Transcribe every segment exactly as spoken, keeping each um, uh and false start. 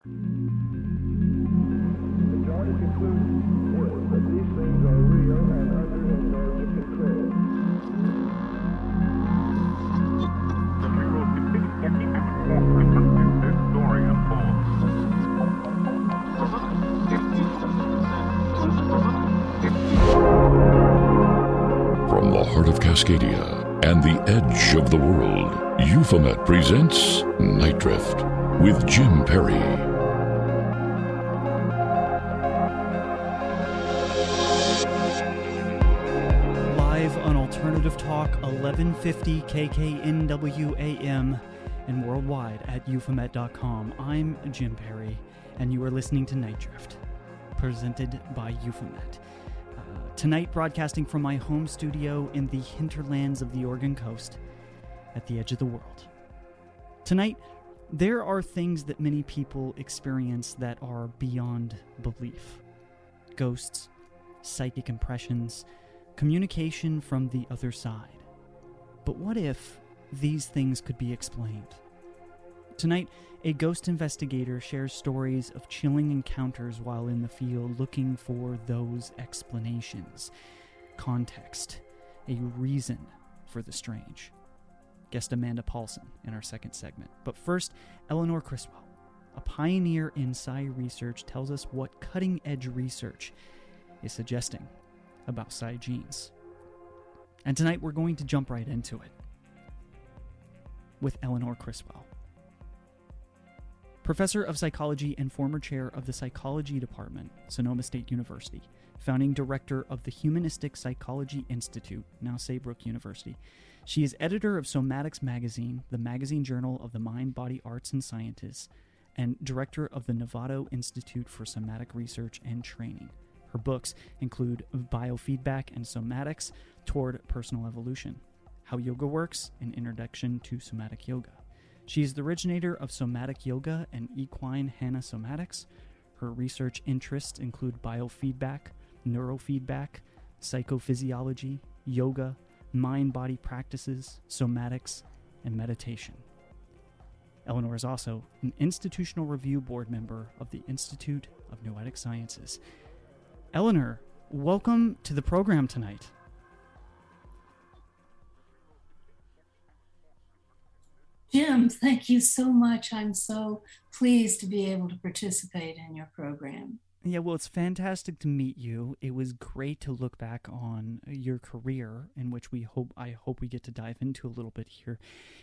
From the heart of Cascadia and the edge of the world, Euphomet presents Night Drift with Jim Perry. On Alternative Talk, eleven fifty K K N W A M and worldwide at euphomet dot com. I'm Jim Perry, and you are listening to Night Drift, presented by Euphomet. Uh, tonight, broadcasting from my home studio in the hinterlands of the Oregon coast at the edge of the world. Tonight, there are things that many people experience that are beyond belief. Ghosts, psychic impressions, communication from the other side. But what if these things could be explained? Tonight, a ghost investigator shares stories of chilling encounters while in the field looking for those explanations, context, a reason for the strange. Guest Amanda Paulson in our second segment. But first, Eleanor Criswell, a pioneer in psi research, tells us what cutting-edge research is suggesting about Psi-Genes. And tonight we're going to jump right into it with Eleanor Criswell. Professor of Psychology and former chair of the Psychology Department, Sonoma State University, founding director of the Humanistic Psychology Institute, now Saybrook University. She is editor of Somatics Magazine, the magazine journal of the mind, body, arts, and sciences, and director of the Novato Institute for Somatic Research and Training. Her books include Biofeedback and Somatics Toward Personal Evolution, How Yoga Works, An Introduction to Somatic Yoga. She is the originator of Somatic Yoga and Equine Hanna Somatics. Her research interests include biofeedback, neurofeedback, psychophysiology, yoga, mind-body practices, somatics, and meditation. Eleanor is also an Institutional Review Board member of the Institute of Noetic Sciences. Eleanor, welcome to the program tonight. Jim, thank you so much. I'm so pleased to be able to participate in your program. Yeah, well, it's fantastic to meet you. It was great to look back on your career, in which we hope I hope we get to dive into a little bit here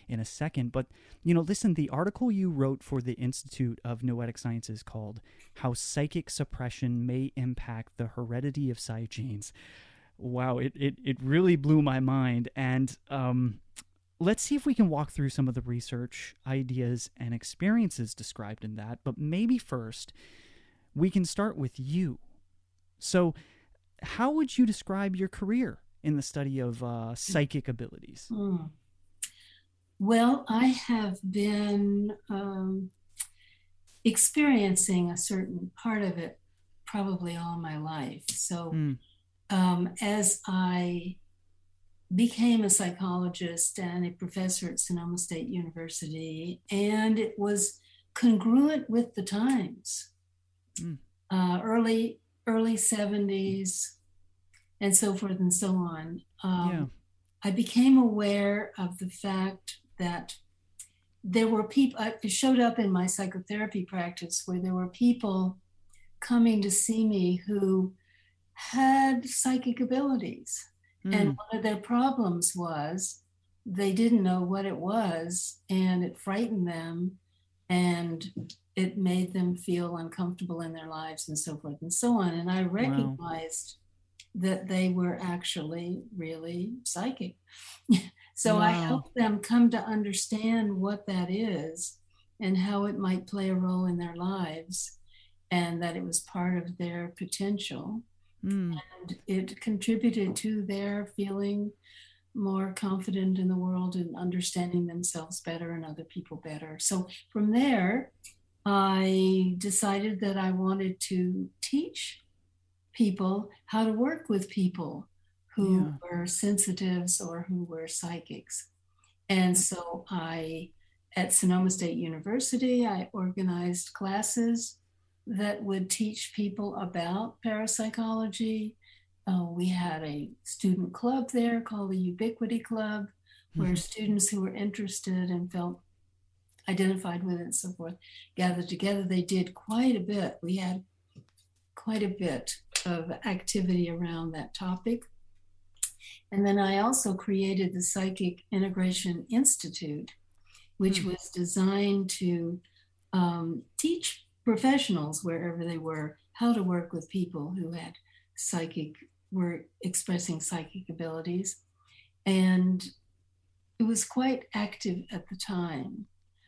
in a second. But, you know, listen, the article you wrote for the Institute of Noetic Sciences called How Psychic Suppression May Impact the Heredity of Psi-Genes. Wow, it, it, it really blew my mind. And um, let's see if we can walk through some of the research, ideas, and experiences described in that. But maybe first, we can start with you. So how would you describe your career in the study of uh, psychic abilities? Mm. Well, I have been um, experiencing a certain part of it probably all my life. So mm. um, as I became a psychologist and a professor at Sonoma State University, and it was congruent with the times. Uh, early, early seventies, and so forth and so on. Um, yeah. I became aware of the fact that there were people, it showed up in my psychotherapy practice where there were people coming to see me who had psychic abilities. Mm. And one of their problems was they didn't know what it was, and it frightened them, and it made them feel uncomfortable in their lives and so forth and so on. And I recognized wow. that they were actually really psychic. so wow. I helped them come to understand what that is and how it might play a role in their lives, and that it was part of their potential. Mm. And it contributed to their feeling more confident in the world and understanding themselves better and other people better. So from there, I decided that I wanted to teach people how to work with people who yeah. were sensitives or who were psychics. And so I, at Sonoma State University, I organized classes that would teach people about parapsychology. Uh, we had a student club there called the Ubiquity Club, where mm-hmm. students who were interested and felt identified with it and so forth gathered together. They did quite a bit. We had quite a bit of activity around that topic. And then I also created the Psychic Integration Institute, which mm-hmm. was designed to um, teach professionals wherever they were how to work with people who had psychic, were expressing psychic abilities. And it was quite active at the time.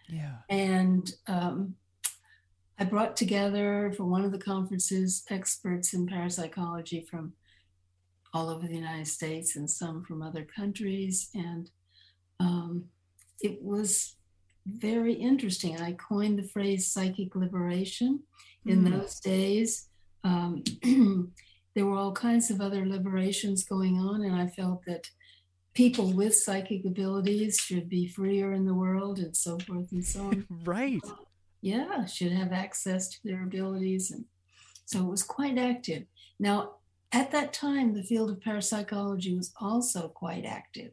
Yeah. And um, I brought together for one of the conferences experts in parapsychology from all over the United States and some from other countries. And um, it was very interesting. I coined the phrase psychic liberation in mm. those days. Um, there were all kinds of other liberations going on, and I felt that people with psychic abilities should be freer in the world and so forth and so on. Right. Yeah, should have access to their abilities. And so it was quite active. Now, at that time, the field of parapsychology was also quite active.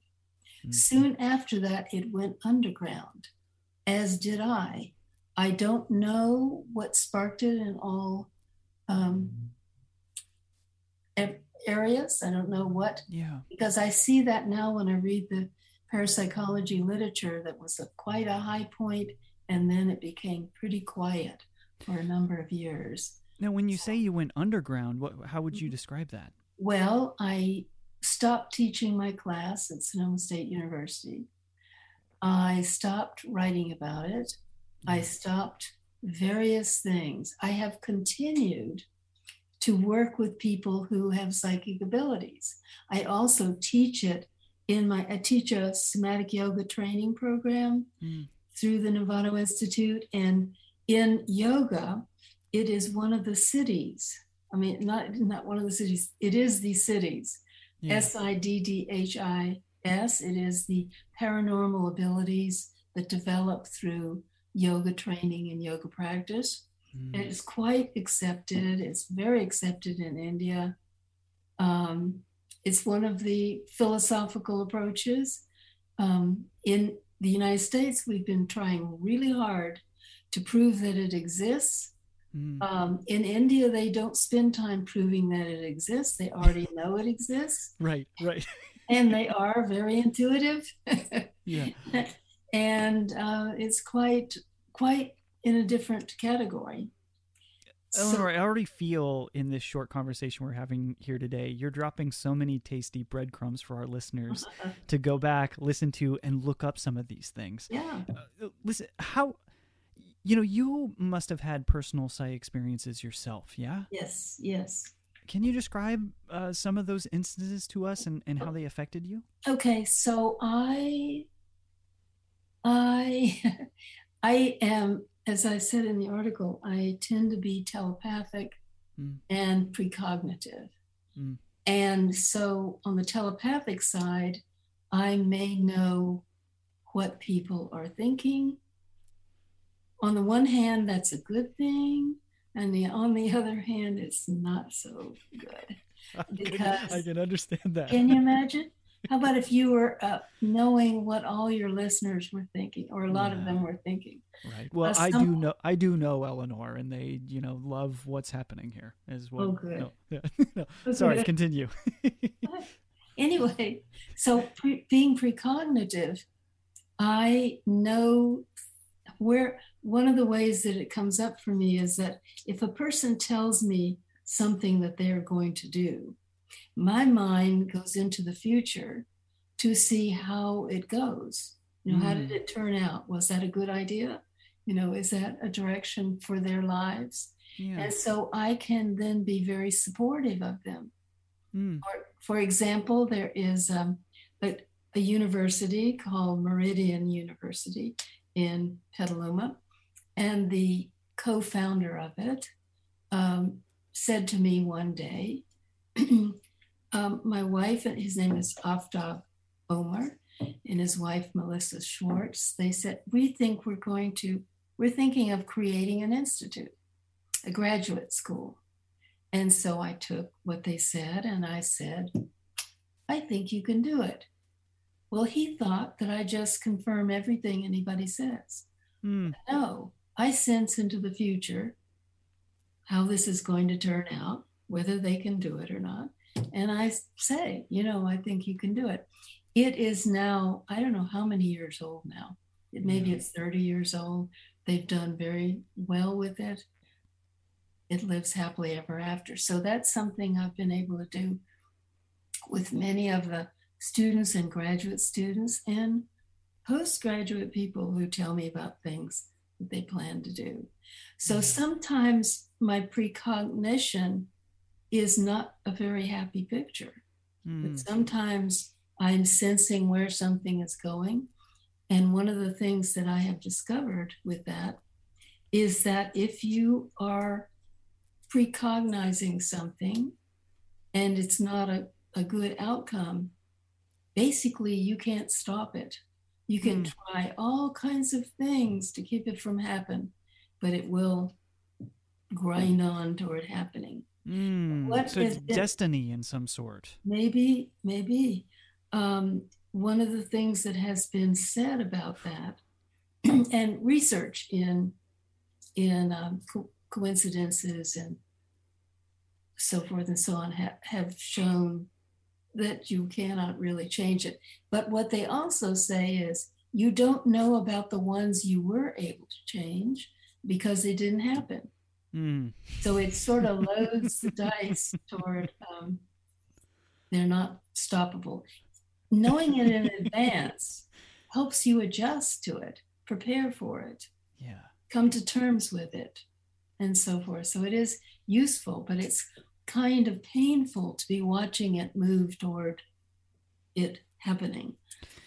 Mm-hmm. Soon after that, it went underground. As did I. I don't know what sparked it in all um, areas. I don't know what, yeah. because I see that now when I read the parapsychology literature, that was a, quite a high point, and then it became pretty quiet for a number of years. Now, when you so, say you went underground, what, how would you describe that? Well, I stopped teaching my class at Sonoma State University. I stopped writing about it. I stopped various things. I have continued to work with people who have psychic abilities. I also teach it in my, I teach a somatic yoga training program mm. through the Novato Institute. And in yoga, it is one of the cities. I mean, not, not one of the cities. It is the cities, yeah. S I D D H I. Yes, it is the paranormal abilities that develop through yoga training and yoga practice. Mm. And it's quite accepted. It's very accepted in India. Um, it's one of the philosophical approaches. Um, in the United States, we've been trying really hard to prove that it exists. Mm. Um, in India, they don't spend time proving that it exists. They already know it exists. Right, right. And they are very intuitive. yeah. And uh, it's quite quite in a different category. Eleanor, so, I already feel in this short conversation we're having here today, you're dropping so many tasty breadcrumbs for our listeners to go back, listen to, and look up some of these things. Yeah. Uh, listen, how, you know, you must have had personal psi experiences yourself, yeah? Yes, yes. Can you describe uh, some of those instances to us and, and how they affected you? Okay, so I, I, I am, as I said in the article, I tend to be telepathic mm. and precognitive. Mm. And so on the telepathic side, I may know what people are thinking. On the one hand, that's a good thing. And the, on the other hand, it's not so good. Because I can, I can understand that. Can you imagine? How about if you were uh, knowing what all your listeners were thinking, or a lot yeah. of them were thinking? Right. Well, uh, I some, do know. I do know Eleanor, and they, you know, love what's happening here as well. Oh, good. No, yeah, no. Okay. Sorry. Continue. Anyway, so pre- being precognitive, I know where. One of the ways that it comes up for me is that if a person tells me something that they're going to do, my mind goes into the future to see how it goes. You know, mm. how did it turn out? Was that a good idea? you know, is that a direction for their lives? Yeah. And so I can then be very supportive of them. Mm. Or, for example, there is um, a, a university called Meridian University in Petaluma, and the co-founder of it um, said to me one day, um, my wife, his name is Aftab Omar, and his wife, Melissa Schwartz, they said, we think we're going to, we're thinking of creating an institute, a graduate school. And so I took what they said and I said, I think you can do it. Well, he thought that I just confirm everything anybody says. Mm. No, I sense into the future how this is going to turn out, whether they can do it or not. And I say, you know, I think you can do it. It is now, I don't know how many years old now. It maybe yeah. it's thirty years old. They've done very well with it. It lives happily ever after. So that's something I've been able to do with many of the students and graduate students and postgraduate people who tell me about things that they plan to do. So sometimes my precognition is not a very happy picture, mm. but sometimes I'm sensing where something is going. And one of the things that I have discovered with that is that if you are precognizing something and it's not a, a good outcome, basically you can't stop it. You can mm. try all kinds of things to keep it from happening, but it will grind on toward happening. Mm. What so it's destiny in some sort. Maybe, maybe. Um, one of the things that has been said about that, and research in in um, co- coincidences and so forth and so on ha- have shown that you cannot really change it. But what they also say is you don't know about the ones you were able to change because they didn't happen. Mm. So it sort of loads the dice toward um, they're not stoppable. Knowing it in advance helps you adjust to it, prepare for it, yeah, come to terms with it, and so forth. So it is useful, but it's kind of painful to be watching it move toward it happening.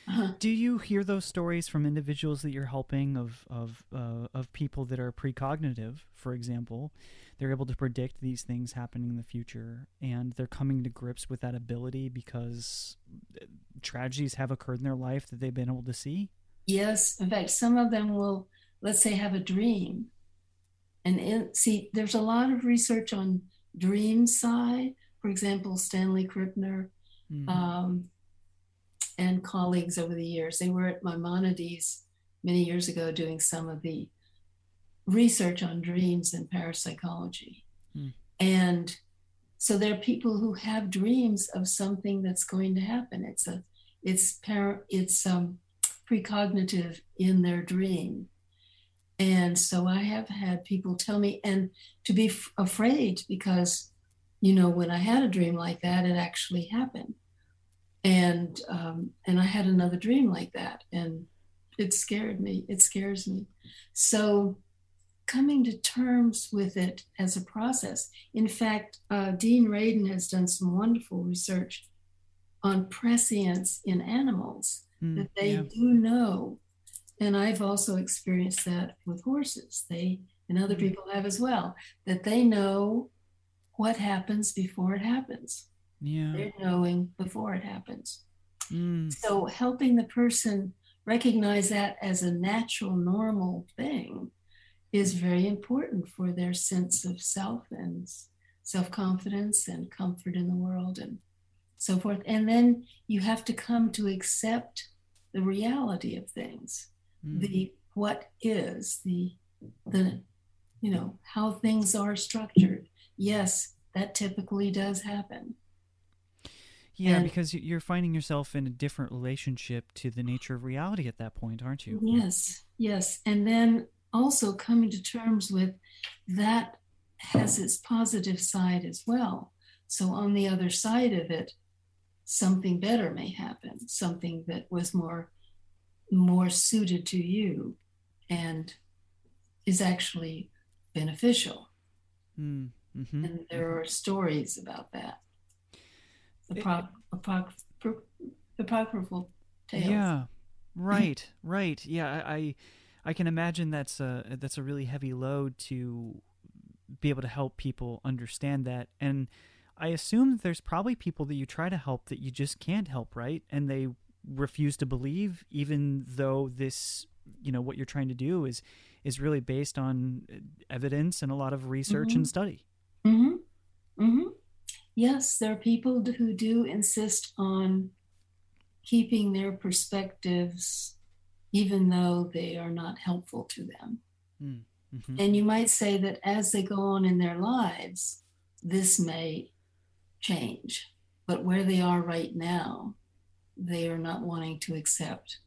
Uh-huh. Do you hear those stories from individuals that you're helping of of uh, of people that are precognitive, for example? They're able to predict these things happening in the future, and they're coming to grips with that ability because tragedies have occurred in their life that they've been able to see? Yes. In fact, some of them will, let's say, have a dream. And in, see, there's a lot of research on dream side. For example, Stanley Krippner, mm-hmm. um and colleagues over the years. They were at Maimonides many years ago doing some of the research on dreams and parapsychology. Mm. And so there are people who have dreams of something that's going to happen. It's a, it's para, it's um, precognitive in their dream. And so I have had people tell me, and to be f- afraid because, you know, when I had a dream like that, it actually happened. And um, and I had another dream like that, and it scared me. It scares me. So coming to terms with it as a process. In fact, uh, Dean Radin has done some wonderful research on prescience in animals mm, that they yeah. do know. And I've also experienced that with horses. They and other mm. people have as well, that they know what happens before it happens. Yeah. They're knowing before it happens. Mm. So helping the person recognize that as a natural, normal thing is very important for their sense of self and self-confidence and comfort in the world and so forth. And then you have to come to accept the reality of things, mm. the what is, the, the, you know, how things are structured. Yes, that typically does happen. Yeah, because you're finding yourself in a different relationship to the nature of reality at that point, aren't you? Yes, yes. And then also coming to terms with that has its positive side as well. So on the other side of it, something better may happen, something that was more more suited to you and is actually beneficial. Mm, mm-hmm, and there mm-hmm. are stories about that. The pro- apocry- apocryphal tales. Yeah, right, right. Yeah, I, I can imagine that's a that's a really heavy load to be able to help people understand that. And I assume that there's probably people that you try to help that you just can't help, right? And they refuse to believe, even though this, you know, what you're trying to do is is really based on evidence and a lot of research mm-hmm. and study. Mm-hmm. Mm-hmm. Yes, there are people who do insist on keeping their perspectives, even though they are not helpful to them. Mm-hmm. And you might say that as they go on in their lives, this may change. But where they are right now, they are not wanting to accept.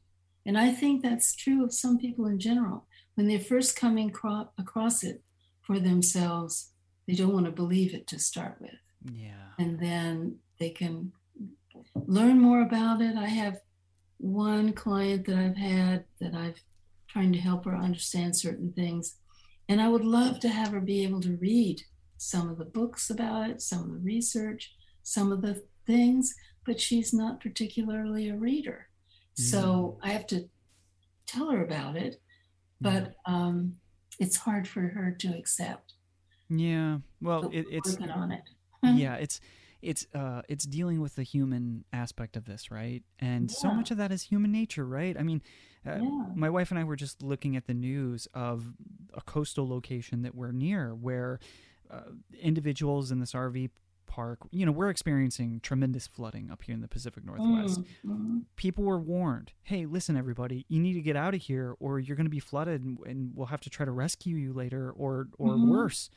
And I think that's true of some people in general. When they're first coming cro- across it for themselves, they don't want to believe it to start with. Yeah. And then they can learn more about it. I have one client that I've had that I've trying to help her understand certain things. And I would love to have her be able to read some of the books about it, some of the research, some of the things, but she's not particularly a reader. Mm. So I have to tell her about it, but yeah. um, it's hard for her to accept. Yeah. Well, it, it's working on it. Yeah, it's it's uh it's dealing with the human aspect of this, right? And yeah. so much of that is human nature, right? I mean, uh, yeah. my wife and I were just looking at the news of a coastal location that we're near, where uh, individuals in this R V park, you know, we're experiencing tremendous flooding up here in the Pacific Northwest. Mm-hmm. People were warned, hey, listen, everybody, you need to get out of here, or you're going to be flooded, and, and we'll have to try to rescue you later, or or mm-hmm. worse.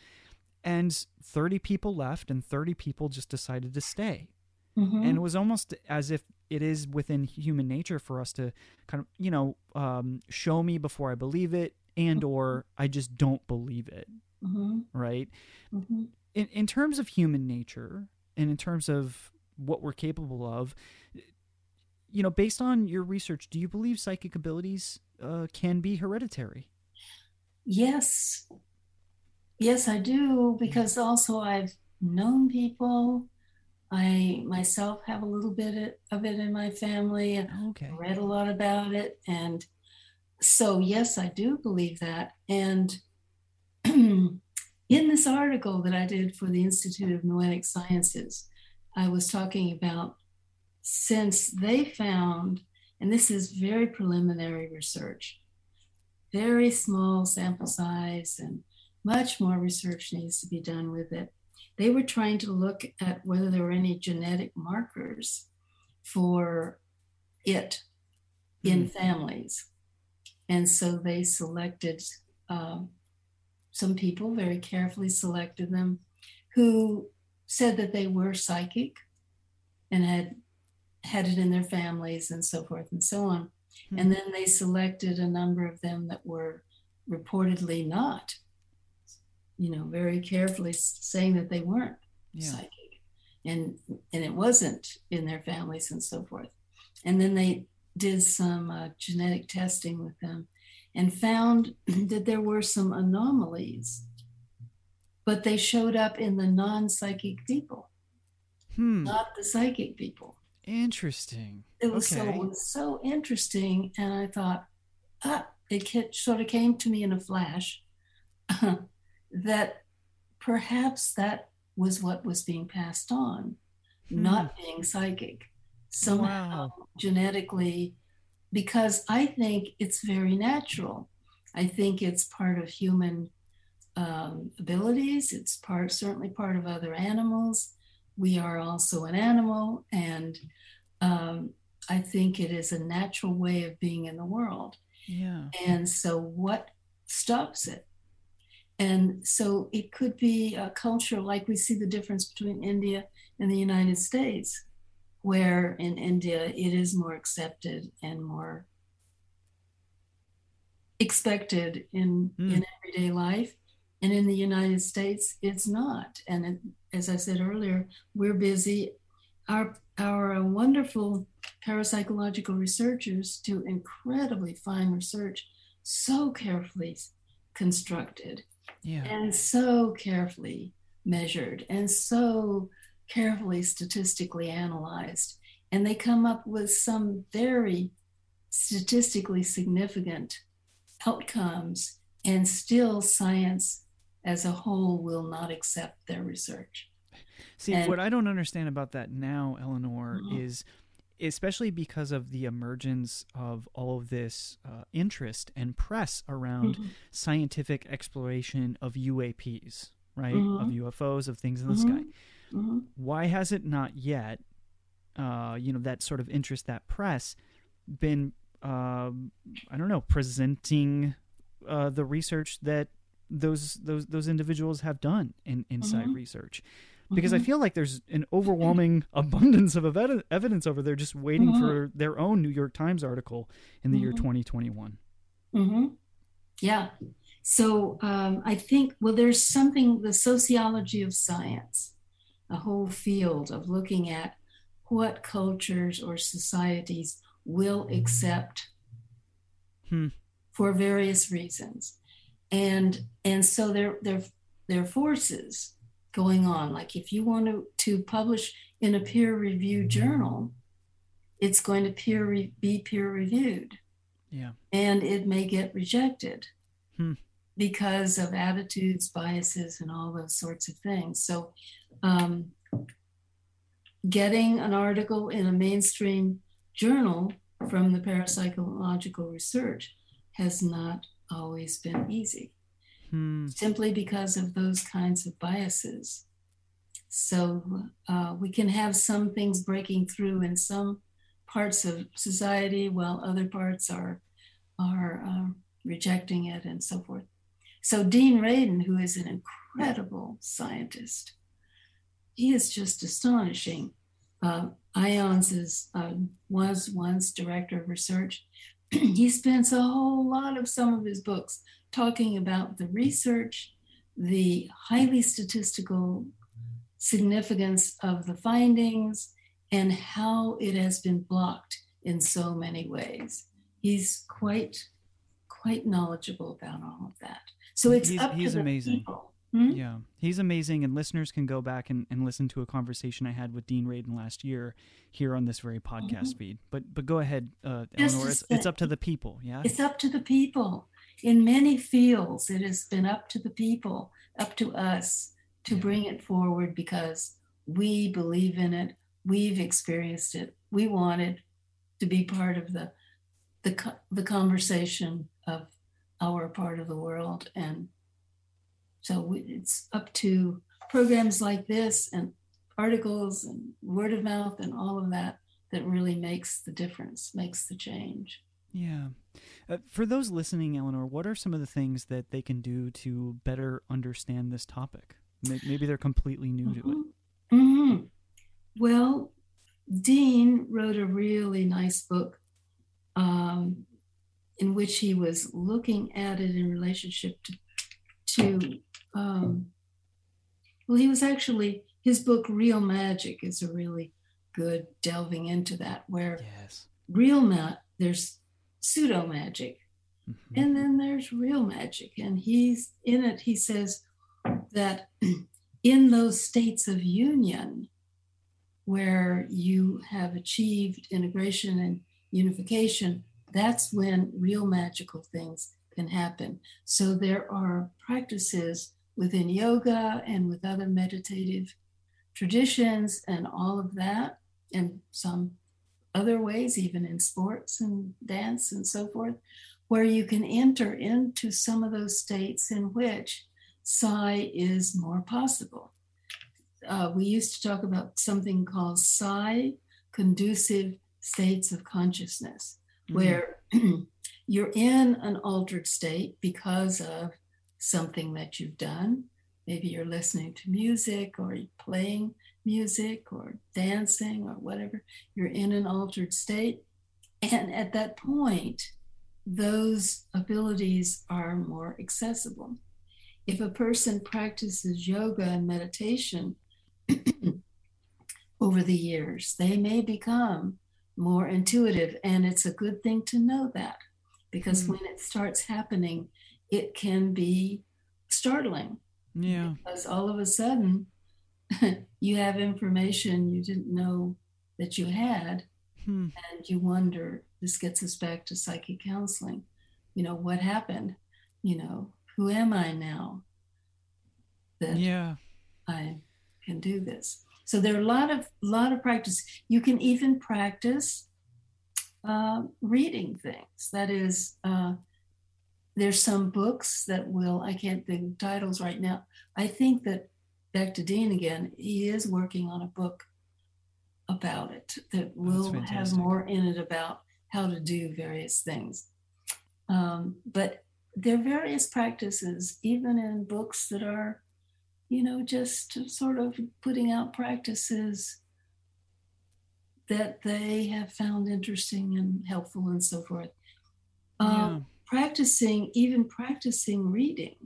And thirty people left, and thirty people just decided to stay. Mm-hmm. And it was almost as if it is within human nature for us to kind of, you know, um, show me before I believe it, and or I just don't believe it, mm-hmm. right? Mm-hmm. In, in terms of human nature and in terms of what we're capable of, you know, based on your research, do you believe psychic abilities uh, can be hereditary? Yes. Yes, I do, because also I've known people. I myself have a little bit of it in my family, and okay. read a lot about it. And so, yes, I do believe that. And in this article that I did for the Institute of Noetic Sciences, I was talking about, since they found, and this is very preliminary research, very small sample size, and much more research needs to be done with it. They were trying to look at whether there were any genetic markers for it in mm. families. And so they selected uh, some people, very carefully selected them, who said that they were psychic and had had it in their families and so forth and so on. Mm. And then they selected a number of them that were reportedly not, you know, very carefully saying that they weren't yeah. psychic, and and it wasn't in their families and so forth. And then they did some uh, genetic testing with them and found that there were some anomalies, but they showed up in the non-psychic people, hmm. not the psychic people. Interesting. It was, okay. so, it was so interesting. And I thought, ah, it sort of came to me in a flash. that perhaps that was what was being passed on, hmm. not being psychic, somehow wow. genetically, because I think it's very natural. I think it's part of human um, abilities. It's part, certainly part of other animals. We are also an animal, and um, I think it is a natural way of being in the world. Yeah. And so what stops it? And so it could be a culture, like we see the difference between India and the United States, where in India it is more accepted and more expected in, mm. in everyday life. And in the United States, it's not. And it, as I said earlier, we're busy. Our, our wonderful parapsychological researchers do incredibly fine research, so carefully constructed, yeah. and so carefully measured and so carefully statistically analyzed. And they come up with some very statistically significant outcomes, and still science as a whole will not accept their research. See, and, what I don't understand about that now, Eleanor, uh-huh. is especially because of the emergence of all of this uh, interest and press around mm-hmm. scientific exploration of U A Ps, right? Mm-hmm. Of U F Os, of things in the mm-hmm. sky. Mm-hmm. Why has it not yet, uh, you know, that sort of interest, that press, been, uh, I don't know, presenting uh, the research that those those those individuals have done in inside mm-hmm. research? Because mm-hmm. I feel like there's an overwhelming abundance of ev- evidence over there just waiting mm-hmm. for their own New York Times article in the mm-hmm. year twenty twenty-one. Mm-hmm. Yeah. So um, I think, well, there's something, the sociology of science, a whole field of looking at what cultures or societies will accept hmm. for various reasons. And and so there there there are forces going on. Like if you want to, to publish in a peer-reviewed journal, it's going to peer re- be peer-reviewed. Yeah. And it may get rejected hmm. because of attitudes, biases, and all those sorts of things. So um, getting an article in a mainstream journal from the parapsychological research has not always been easy. Hmm. Simply because of those kinds of biases. So uh, we can have some things breaking through in some parts of society while other parts are are uh, rejecting it and so forth. So Dean Radin, who is an incredible scientist, he is just astonishing. Uh, IONS is, uh, was once director of research. He spends a whole lot of some of his books talking about the research, the highly statistical significance of the findings, and how it has been blocked in so many ways. He's quite, quite knowledgeable about all of that. So it's he's, up he's to the amazing. People. Hmm? Yeah, he's amazing, and listeners can go back and, and listen to a conversation I had with Dean Radin last year here on this very podcast mm-hmm. feed. But but go ahead, uh, Eleanor. It's, it's up to the people. Yeah, it's up to the people. In many fields, it has been up to the people, up to us to yeah. bring it forward because we believe in it. We've experienced it. We wanted to be part of the the the conversation of our part of the world, and so it's up to programs like this and articles and word of mouth and all of that that really makes the difference, makes the change. Yeah. Uh, for those listening, Eleanor, what are some of the things that they can do to better understand this topic? Maybe they're completely new mm-hmm. to it. Mm-hmm. Well, Dean wrote a really nice book um, in which he was looking at it in relationship to, to um, well, he was actually, his book, Real Magic, is a really good delving into that, where yes. real ma- there's pseudo magic, mm-hmm. and then there's real magic. And he's in it, he says that in those states of union where you have achieved integration and unification, that's when real magical things can happen. So there are practices within yoga and with other meditative traditions and all of that, and some other ways, even in sports and dance and so forth, where you can enter into some of those states in which psi is more possible. Uh, we used to talk about something called psi conducive states of consciousness, mm-hmm. where you're in an altered state because of something that you've done. Maybe you're listening to music or playing music or dancing or whatever. You're in an altered state. And at that point, those abilities are more accessible. If a person practices yoga and meditation over the years, they may become more intuitive. And it's a good thing to know that, because mm. when it starts happening, it can be startling. Yeah. Because all of a sudden you have information you didn't know that you had, hmm. and you wonder, this gets us back to psychic counseling. You know, what happened? You know, who am I now that yeah. I can do this? So there are a lot of lot of practice. You can even practice uh, reading things. That is, uh, there's some books that will, I can't think of titles right now. I think that, back to Dean again, he is working on a book about it that will have more in it about how to do various things. Um, but there are various practices, even in books that are, you know, just sort of putting out practices that they have found interesting and helpful and so forth. Um, yeah. Practicing, even practicing reading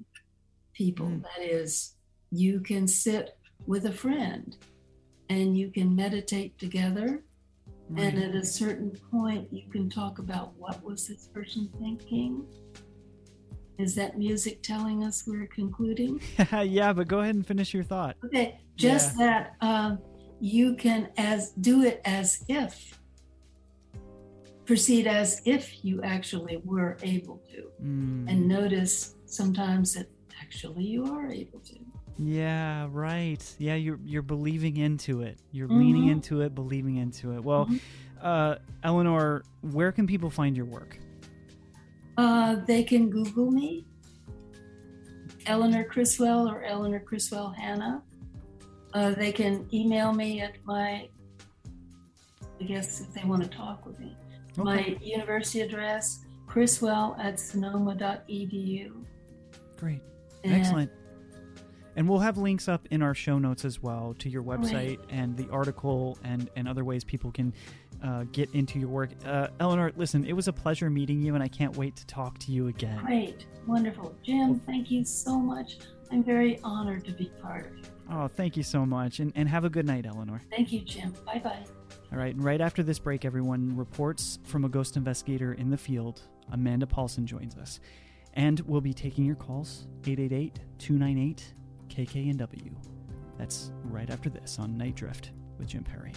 people, mm. that is, you can sit with a friend and you can meditate together. Right. And at a certain point, you can talk about, what was this person thinking? Is that music telling us we're concluding? Yeah, but go ahead and finish your thought. Okay, just yeah. that uh, you can as do it as if, proceed as if you actually were able to. Mm. And notice sometimes that actually you are able to. Yeah, right. Yeah, you're you're believing into it. You're mm-hmm. leaning into it, believing into it. Well, mm-hmm. uh, Eleanor, where can people find your work? Uh, they can Google me, Eleanor Criswell or Eleanor Criswell Hanna. Uh, they can email me at my, I guess if they want to talk with me, okay. my university address, Criswell at sonoma dot e d u. Great. And excellent. And we'll have links up in our show notes as well to your website right. and the article and, and other ways people can uh, get into your work. Uh, Eleanor, listen, it was a pleasure meeting you, and I can't wait to talk to you again. Great. Wonderful. Jim, well, thank you so much. I'm very honored to be part of it. Oh, thank you so much. And, and have a good night, Eleanor. Thank you, Jim. Bye-bye. All right. And right after this break, everyone, reports from a ghost investigator in the field. Amanda Paulson joins us. And we'll be taking your calls, eight eight eight, two nine eight, eight eight eight. K K N W. That's right after this on Night Drift with Jim Perry.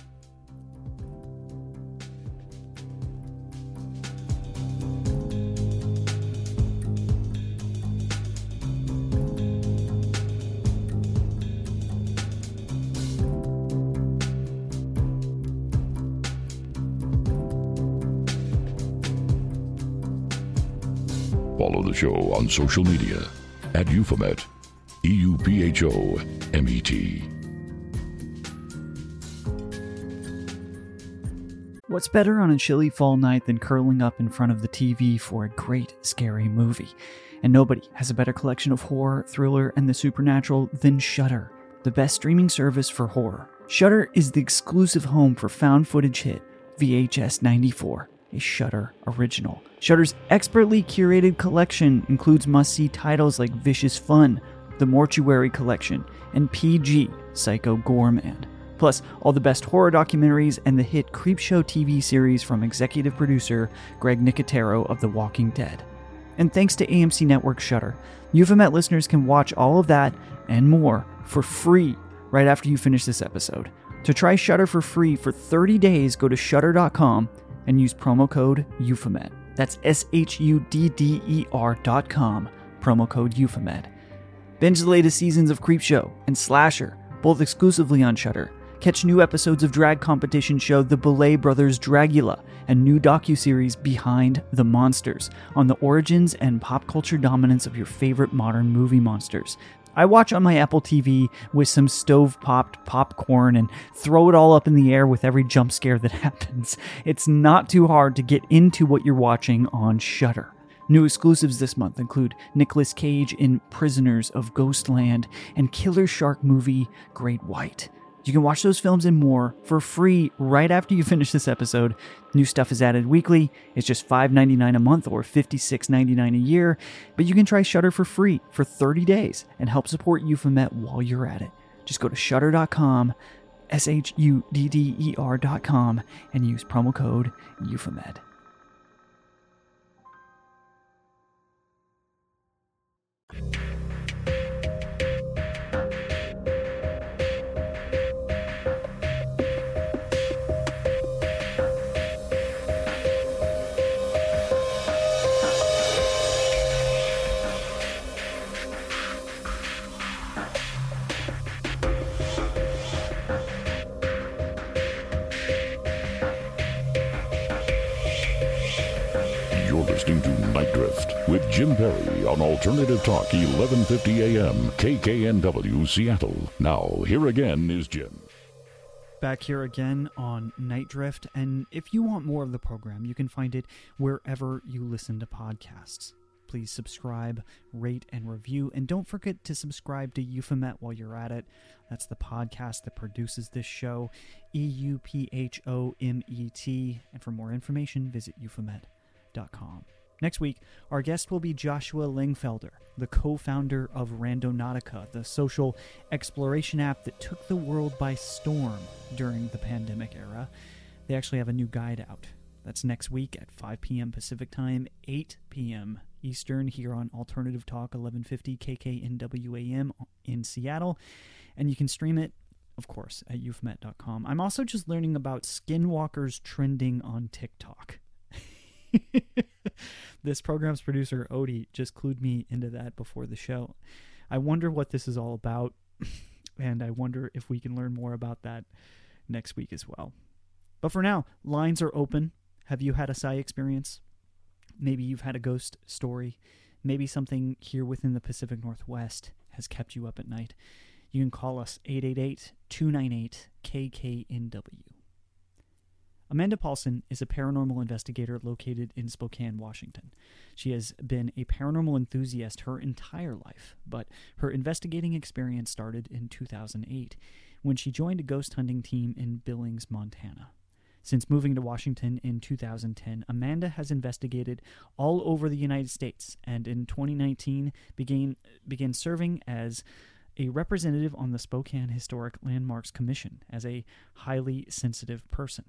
Follow the show on social media at Euphomet. E U P H O M E T. What's better on a chilly fall night than curling up in front of the T V for a great scary movie? And nobody has a better collection of horror, thriller, and the supernatural than Shudder, the best streaming service for horror. Shudder is the exclusive home for found footage hit V H S ninety-four, a Shudder original. Shudder's expertly curated collection includes must-see titles like Vicious Fun, The Mortuary Collection, and P G, Psycho Goreman. Plus, all the best horror documentaries and the hit Creepshow T V series from executive producer Greg Nicotero of The Walking Dead. And thanks to A M C Network Shudder, Euphomet listeners can watch all of that and more for free right after you finish this episode. To try Shudder for free for thirty days, go to shudder dot com and use promo code Euphomet. That's S H U D D E R dot com, promo code Euphomet. Binge the latest seasons of Creepshow and Slasher, both exclusively on Shudder. Catch new episodes of drag competition show The Belay Brothers Dragula and new docuseries Behind the Monsters on the origins and pop culture dominance of your favorite modern movie monsters. I watch on my Apple T V with some stove-popped popcorn and throw it all up in the air with every jump scare that happens. It's not too hard to get into what you're watching on Shudder. New exclusives this month include Nicolas Cage in Prisoners of Ghostland and killer shark movie Great White. You can watch those films and more for free right after you finish this episode. New stuff is added weekly. It's just five dollars and ninety-nine cents a month or fifty-six dollars and ninety-nine cents a year. But you can try Shudder for free for thirty days and help support Euphomet while you're at it. Just go to shudder dot com, S H U D D E R dot com, and use promo code Euphomet. Jim Perry on Alternative Talk, eleven fifty A M, K K N W, Seattle. Now, here again is Jim. Back here again on Night Drift, and if you want more of the program, you can find it wherever you listen to podcasts. Please subscribe, rate, and review, and don't forget to subscribe to Euphomet while you're at it. That's the podcast that produces this show, E U P H O M E T, and for more information, visit euphomet dot com. Next week, our guest will be Joshua Langfelder, the co-founder of Randonautica, the social exploration app that took the world by storm during the pandemic era. They actually have a new guide out. That's next week at five p.m. Pacific Time, eight p.m. Eastern, here on Alternative Talk, eleven fifty K K N W A M in Seattle. And you can stream it, of course, at euphomet dot com. I'm also just learning about skinwalkers trending on TikTok. This program's producer, Odie, just clued me into that before the show. I wonder what this is all about, and I wonder if we can learn more about that next week as well. But for now, lines are open. Have you had a psi experience? Maybe you've had a ghost story. Maybe something here within the Pacific Northwest has kept you up at night. You can call us eight eight eight, two nine eight, K K N W. Amanda Paulson is a paranormal investigator located in Spokane, Washington. She has been a paranormal enthusiast her entire life, but her investigating experience started in two thousand eight when she joined a ghost hunting team in Billings, Montana. Since moving to Washington in two thousand ten, Amanda has investigated all over the United States and in twenty nineteen began, began serving as a representative on the Spokane Historic Landmarks Commission as a highly sensitive person.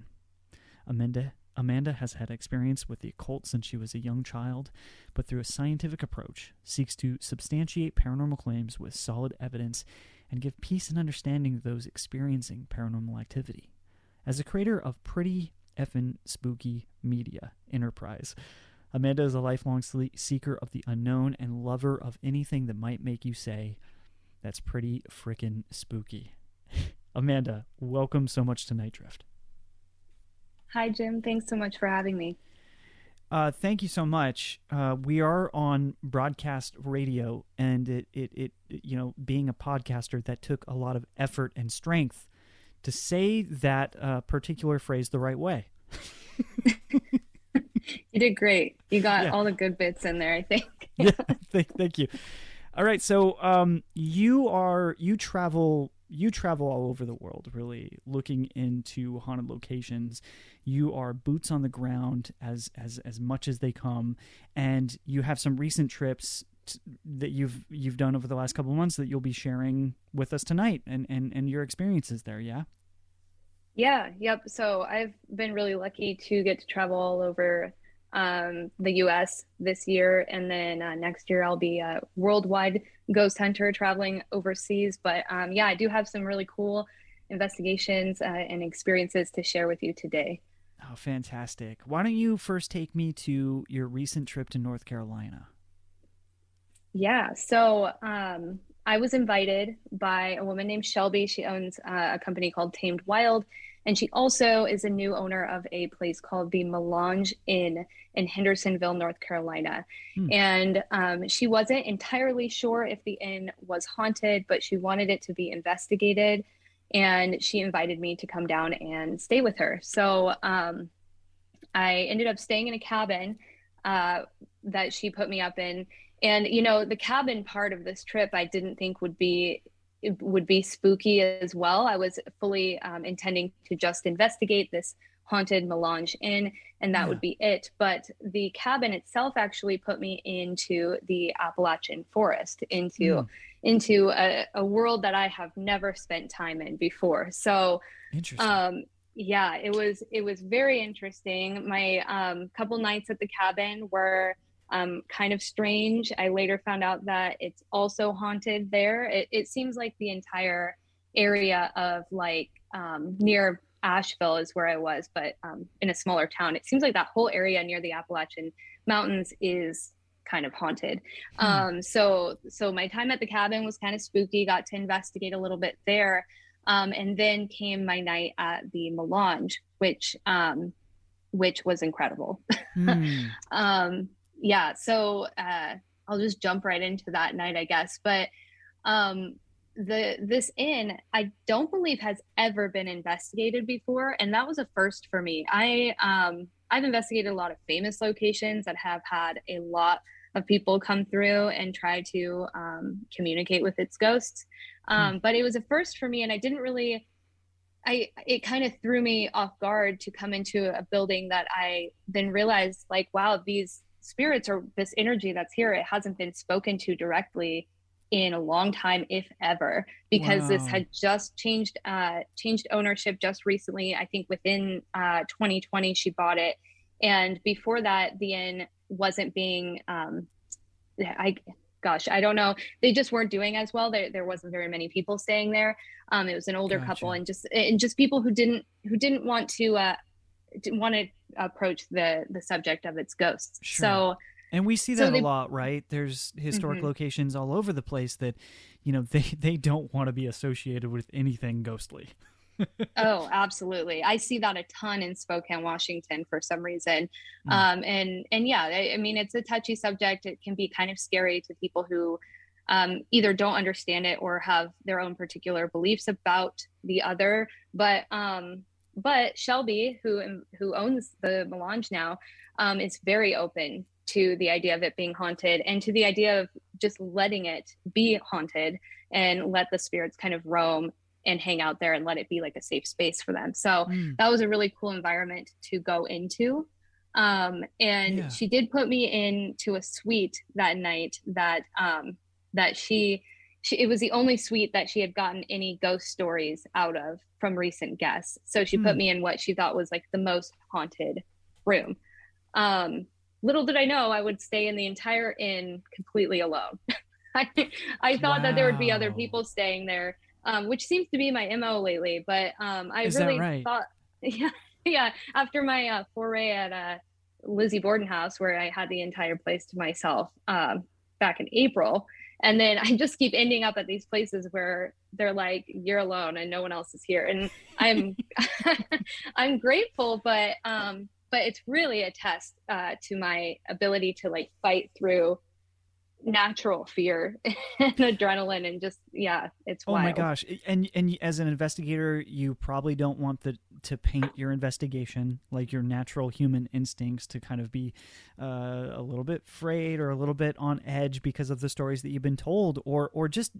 Amanda Amanda has had experience with the occult since she was a young child, but through a scientific approach, seeks to substantiate paranormal claims with solid evidence and give peace and understanding to those experiencing paranormal activity. As a creator of Pretty Effin' Spooky Media Enterprise, Amanda is a lifelong seeker of the unknown and lover of anything that might make you say, "That's pretty frickin' spooky." Amanda, welcome so much to Night Drift. Hi, Jim. Thanks so much for having me. Uh, thank you so much. Uh, we are on broadcast radio, and it, it, it, you know, being a podcaster, that took a lot of effort and strength to say that uh, particular phrase the right way. You did great. You got yeah. all the good bits in there, I think. yeah, th- thank you. All right, so um, you are you travel. You travel all over the world, really, looking into haunted locations. You are boots on the ground as as as much as they come, and you have some recent trips t- that you've you've done over the last couple of months that you'll be sharing with us tonight, and and and your experiences there. Yeah. Yeah. Yep. So I've been really lucky to get to travel all over um, the U S this year, and then uh, next year I'll be a worldwide ghost hunter traveling overseas. But um, yeah, I do have some really cool investigations uh, and experiences to share with you today. Oh, fantastic. Why don't you first take me to your recent trip to North Carolina? Yeah, so um, I was invited by a woman named Shelby. She owns uh, a company called Tamed Wild, and she also is a new owner of a place called the Melange Inn in Hendersonville, North Carolina. Hmm. And um, she wasn't entirely sure if the inn was haunted, but she wanted it to be investigated. And she invited me to come down and stay with her. So um, I ended up staying in a cabin uh, that she put me up in. And, you know, the cabin part of this trip, I didn't think would be It would be spooky as well. I was fully um, intending to just investigate this haunted Melange Inn, and that yeah. would be it. But the cabin itself actually put me into the Appalachian forest, into mm. into a, a world that I have never spent time in before. So, interesting. Um, yeah, it was it was very interesting. My um, couple nights at the cabin were um, kind of strange. I later found out that it's also haunted there. It, it seems like the entire area of like um, near Asheville is where I was, but um, in a smaller town. It seems like that whole area near the Appalachian Mountains is kind of haunted. Hmm. Um, so, so my time at the cabin was kind of spooky, got to investigate a little bit there. Um, and then came my night at the Melange, which, um, which was incredible. Mm. um, yeah. So, uh, I'll just jump right into that night, I guess. But, um, the, this inn, I don't believe has ever been investigated before. And that was a first for me. I, um, I've investigated a lot of famous locations that have had a lot of people come through and try to um, communicate with its ghosts. Um, mm. But it was a first for me, and I didn't really, I it kind of threw me off guard to come into a building that I then realized, like, wow, these spirits or this energy that's here, it hasn't been spoken to directly in a long time, if ever, because wow. this had just changed, uh, changed ownership just recently. I think within uh, twenty twenty, she bought it. And before that, the inn wasn't being, um, I, gosh, I don't know. They just weren't doing as well. There, there wasn't very many people staying there. Um, it was an older gotcha. couple and just, and just people who didn't, who didn't want to, uh, didn't want to approach the, the subject of its ghosts. Sure. So, and we see that so they, a lot, right? There's historic mm-hmm. locations all over the place that, you know, they, they don't want to be associated with anything ghostly. Oh, absolutely. I see that a ton in Spokane, Washington, for some reason. Mm. Um, and, and yeah, I, I mean, it's a touchy subject. It can be kind of scary to people who um, either don't understand it or have their own particular beliefs about the other. But, um, but Shelby, who, who owns the Melange now, um, is very open to the idea of it being haunted and to the idea of just letting it be haunted and let the spirits kind of roam and hang out there and let it be like a safe space for them. So mm. that was a really cool environment to go into. Um, and yeah. she did put me into a suite that night that, um, that she, she, it was the only suite that she had gotten any ghost stories out of from recent guests. So she mm. put me in what she thought was like the most haunted room. Um, little did I know I would stay in the entire inn completely alone. I, I thought wow. that there would be other people staying there. Um, which seems to be my M O lately, but um, I Is really that right? thought, yeah, yeah. After my uh, foray at uh, Lizzie Borden House, where I had the entire place to myself um, back in April, and then I just keep ending up at these places where they're like, "You're alone, and no one else is here." And I'm, I'm grateful, but um, but it's really a test uh, to my ability to like fight through natural fear and adrenaline and just yeah it's wild. Oh my gosh. And and as an investigator, you probably don't want the to paint your investigation like your natural human instincts to kind of be uh, a little bit frayed or a little bit on edge because of the stories that you've been told or or just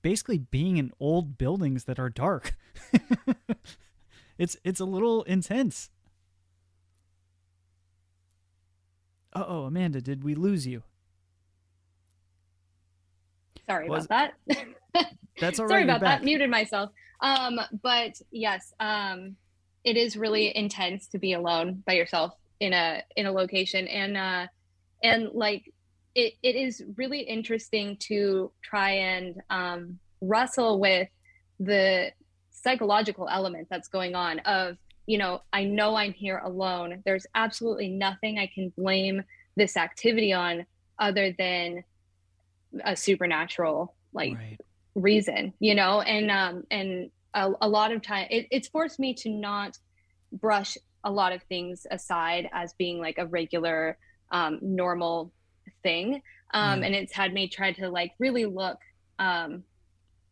basically being in old buildings that are dark. it's it's a little intense. Uh-oh, Amanda, did we lose you? Sorry about that. That's all right. Sorry about that. Muted myself. Um, but yes, um, it is really intense to be alone by yourself in a in a location, and uh, and like it, it is really interesting to try and um, wrestle with the psychological element that's going on. Of you know, I know I'm here alone. There's absolutely nothing I can blame this activity on other than a supernatural like right. reason, you know, and, um, and a, a lot of time it, it's forced me to not brush a lot of things aside as being like a regular, um, normal thing. Um, mm. and it's had me try to like really look, um,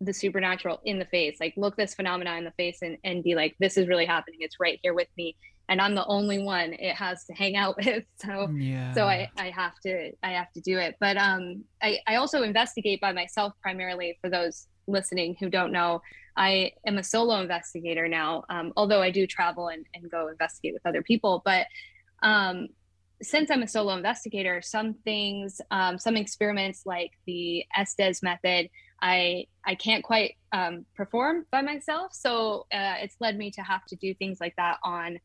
the supernatural in the face, like look this phenomena in the face and, and be like, this is really happening. It's right here with me. And I'm the only one it has to hang out with. So, yeah. so I, I have to, I have to do it. But um, I, I also investigate by myself primarily. For those listening who don't know, I am a solo investigator now. Um, although I do travel and, and go investigate with other people. But um, since I'm a solo investigator, some things, um, some experiments like the Estes method, I, I can't quite um, perform by myself. So uh, it's led me to have to do things like that on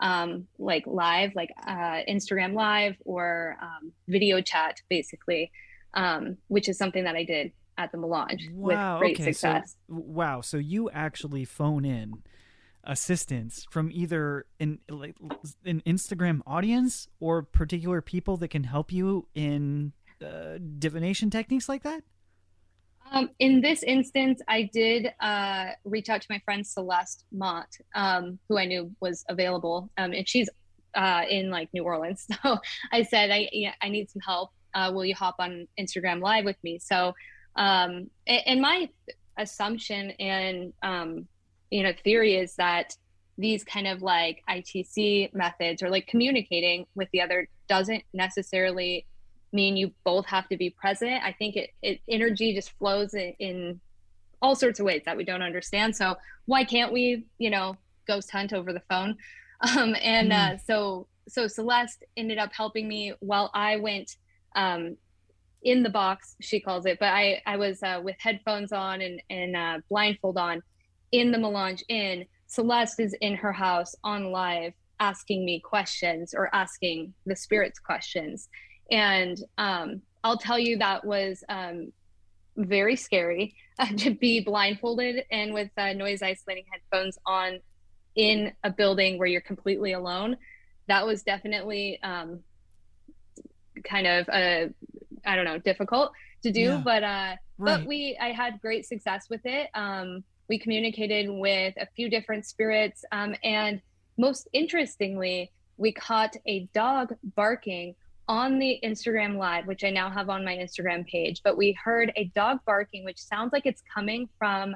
um, like live, like uh, Instagram Live or um, video chat, basically, um, which is something that I did at the Melange wow, with great okay. success. So, wow. So you actually phone in assistance from either an, like, an Instagram audience or particular people that can help you in uh, divination techniques like that? Um, in this instance, I did uh, reach out to my friend Celeste Mott, um, who I knew was available, um, and she's uh, in like New Orleans. So I said, I, yeah, I need some help. Uh, will you hop on Instagram Live with me? So, um, and my assumption and, um, you know, theory is that these kind of like I T C methods or like communicating with the other doesn't necessarily mean you both have to be present. I think it, it energy just flows in, in all sorts of ways that we don't understand. So why can't we, you know, ghost hunt over the phone? Um, and mm. uh, so so Celeste ended up helping me while I went um, in the box, she calls it, but I, I was uh, with headphones on and, and uh, blindfold on in the Melange Inn. Celeste is in her house on live asking me questions or asking the spirits questions. And um, I'll tell you, that was um, very scary uh, to be blindfolded and with uh, noise isolating headphones on in a building where you're completely alone. That was definitely um, kind of, a, I don't know, difficult to do. Yeah. But uh, right. but we I had great success with it. Um, we communicated with a few different spirits. Um, and most interestingly, we caught a dog barking on the Instagram Live, which I now have on my Instagram page, but we heard a dog barking, which sounds like it's coming from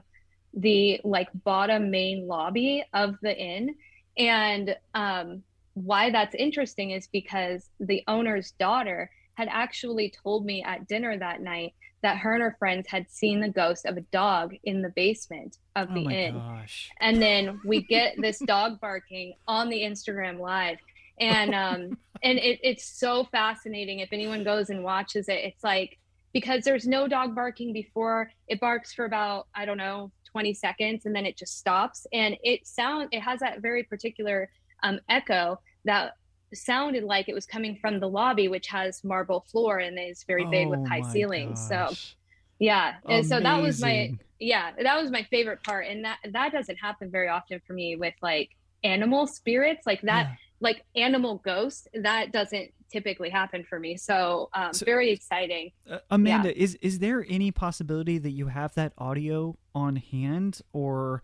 the like bottom main lobby of the inn. And um, why that's interesting is because the owner's daughter had actually told me at dinner that night that her and her friends had seen the ghost of a dog in the basement of the oh my inn. Gosh. And then we get this dog barking on the Instagram Live. And um, and it, it's so fascinating. If anyone goes and watches it, it's like, because there's no dog barking before, it barks for about, I don't know, twenty seconds, and then it just stops. And it sound it has that very particular um, echo that sounded like it was coming from the lobby, which has marble floor and is very big oh with high ceilings. Gosh. So, yeah. Amazing. And so that was my, yeah, that was my favorite part. And that, that doesn't happen very often for me with like animal spirits like that. Yeah. Like animal ghosts, that doesn't typically happen for me. So, um, so very exciting. Uh, Amanda, yeah. is, is there any possibility that you have that audio on hand or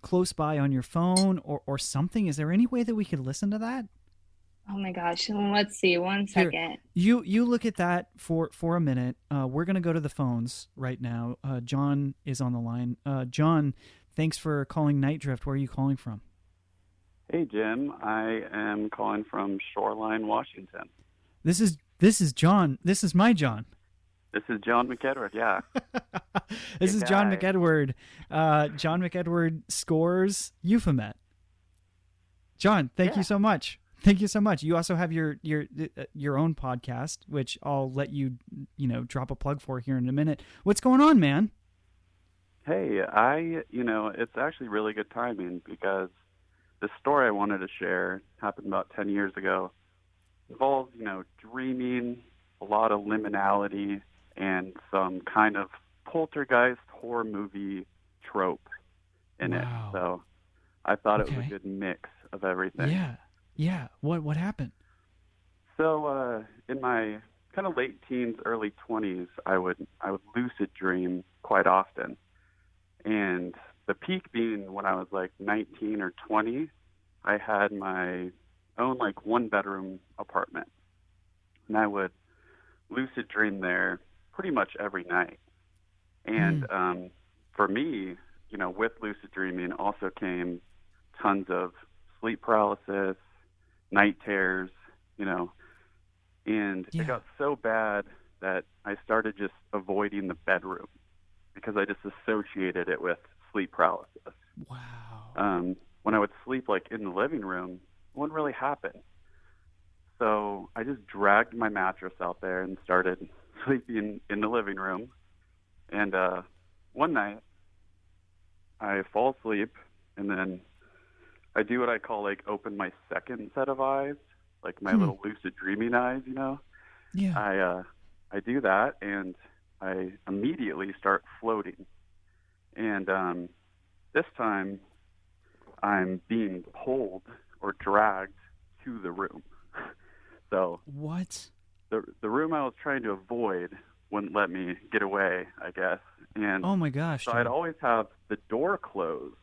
close by on your phone or, or something? Is there any way that we could listen to that? Oh my gosh. Let's see. One second. Here, you, you look at that for, for a minute. Uh, we're going to go to the phones right now. Uh, John is on the line. Uh, John, thanks for calling Night Drift. Where are you calling from? Hey, Jim. I am calling from Shoreline, Washington. This is this is John. This is my John. This is John McEdward, yeah. This Good is guy. John McEdward. Uh, John McEdward scores Euphomet. John, thank yeah. you so much. Thank you so much. You also have your your your own podcast, which I'll let you, you know, drop a plug for here in a minute. What's going on, man? Hey, I, you know, it's actually really good timing because the story I wanted to share happened about ten years ago. It involves, you know, dreaming, a lot of liminality, and some kind of poltergeist horror movie trope in wow. it. So I thought okay. it was a good mix of everything. Yeah, yeah. What what happened? So uh, in my kind of late teens, early twenties, I would I would lucid dream quite often, and the peak being when I was like nineteen or twenty, I had my own like one bedroom apartment, and I would lucid dream there pretty much every night. And mm. um, for me, you know, with lucid dreaming also came tons of sleep paralysis, night terrors, you know, and yeah. it got so bad that I started just avoiding the bedroom because I just associated it with sleep paralysis. Wow. Um, when I would sleep like in the living room, it wouldn't really happen. So I just dragged my mattress out there and started sleeping in the living room. And uh, one night I fall asleep, and then I do what I call, like, open my second set of eyes, like my mm. little lucid dreaming eyes, you know? Yeah. I, uh, I do that, and I immediately start floating. And um, this time, I'm being pulled or dragged to the room. So what? The the room I was trying to avoid wouldn't let me get away, I guess. And oh my gosh! So I'd always have the door closed,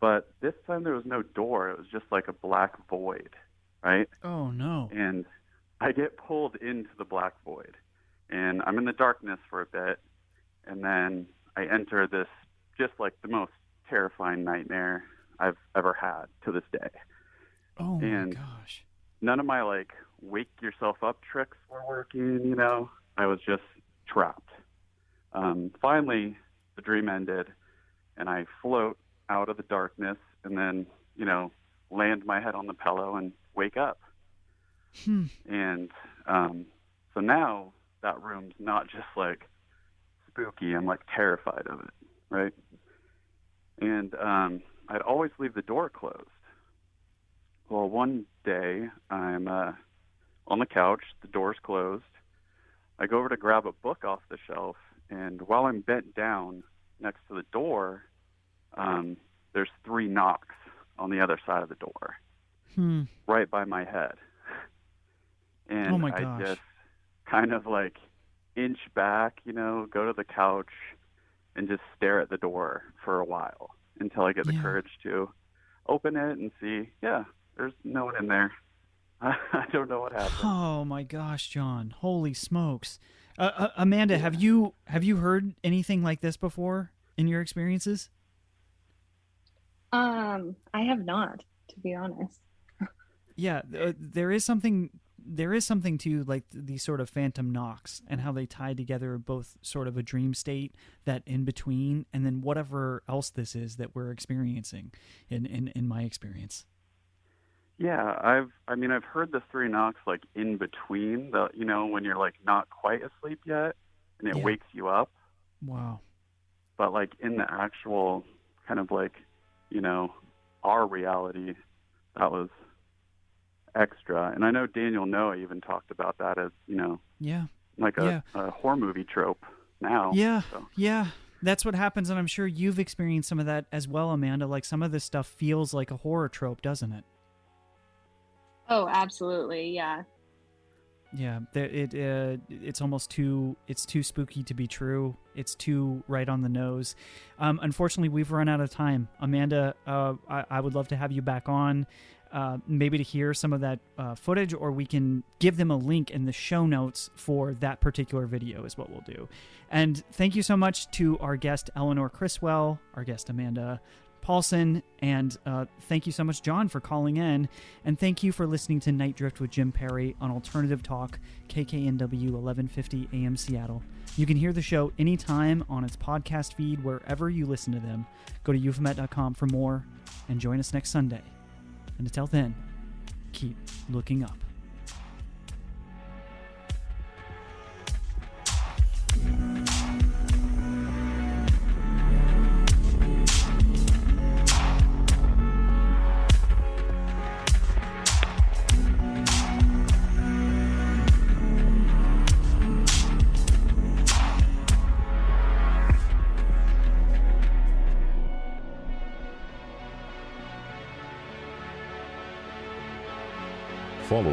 but this time there was no door. It was just like a black void, right? Oh no! And I get pulled into the black void, and I'm in the darkness for a bit, and then I enter this just like the most terrifying nightmare I've ever had to this day. Oh and my gosh! None of my, like, wake yourself up tricks were working, you know. I was just trapped. Um, finally, the dream ended, and I float out of the darkness and then, you know, land my head on the pillow and wake up. Hmm. And um, so now that room's not just, like, spooky. I'm, like, terrified of it, right? And um, I'd always leave the door closed. Well, one day, I'm uh, on the couch, the door's closed. I go over to grab a book off the shelf, and while I'm bent down next to the door, um, there's three knocks on the other side of the door, hmm. right by my head. And oh my gosh. I just kind of, like, inch back, you know, go to the couch and just stare at the door for a while until I get the yeah. courage to open it and see, yeah. there's no one in there. I don't know what happened. Oh my gosh, John! Holy smokes! Uh, uh, Amanda, yeah. have you have you heard anything like this before in your experiences? Um, I have not, to be honest. yeah, uh, there is something. There is something to, like, these sort of phantom knocks and how they tie together both sort of a dream state, that in between, and then whatever else this is that we're experiencing. In in, in my experience. Yeah, I've, I mean, I've heard the three knocks, like, in between, the, you know, when you're, like, not quite asleep yet, and it yeah. wakes you up. Wow. But, like, in the actual kind of, like, you know, our reality, that was extra. And I know Daniel Noah even talked about that as, you know, yeah, like a, yeah. a horror movie trope now. Yeah, so. yeah. That's what happens, and I'm sure you've experienced some of that as well, Amanda. Like, some of this stuff feels like a horror trope, doesn't it? Oh, absolutely. Yeah. Yeah. It, uh, it's almost too, it's too spooky to be true. It's too right on the nose. Um, unfortunately, we've run out of time. Amanda, uh, I, I would love to have you back on, uh, maybe to hear some of that uh, footage, or we can give them a link in the show notes for that particular video is what we'll do. And thank you so much to our guest, Eleanor Criswell, our guest, Amanda Paulson, and uh, thank you so much, John, for calling in, and thank you for listening to Night Drift with Jim Perry on Alternative Talk, K K N W eleven fifty A M Seattle. You can hear the show anytime on its podcast feed, wherever you listen to them. Go to euphomet dot com for more, and join us next Sunday. And until then, keep looking up. Follow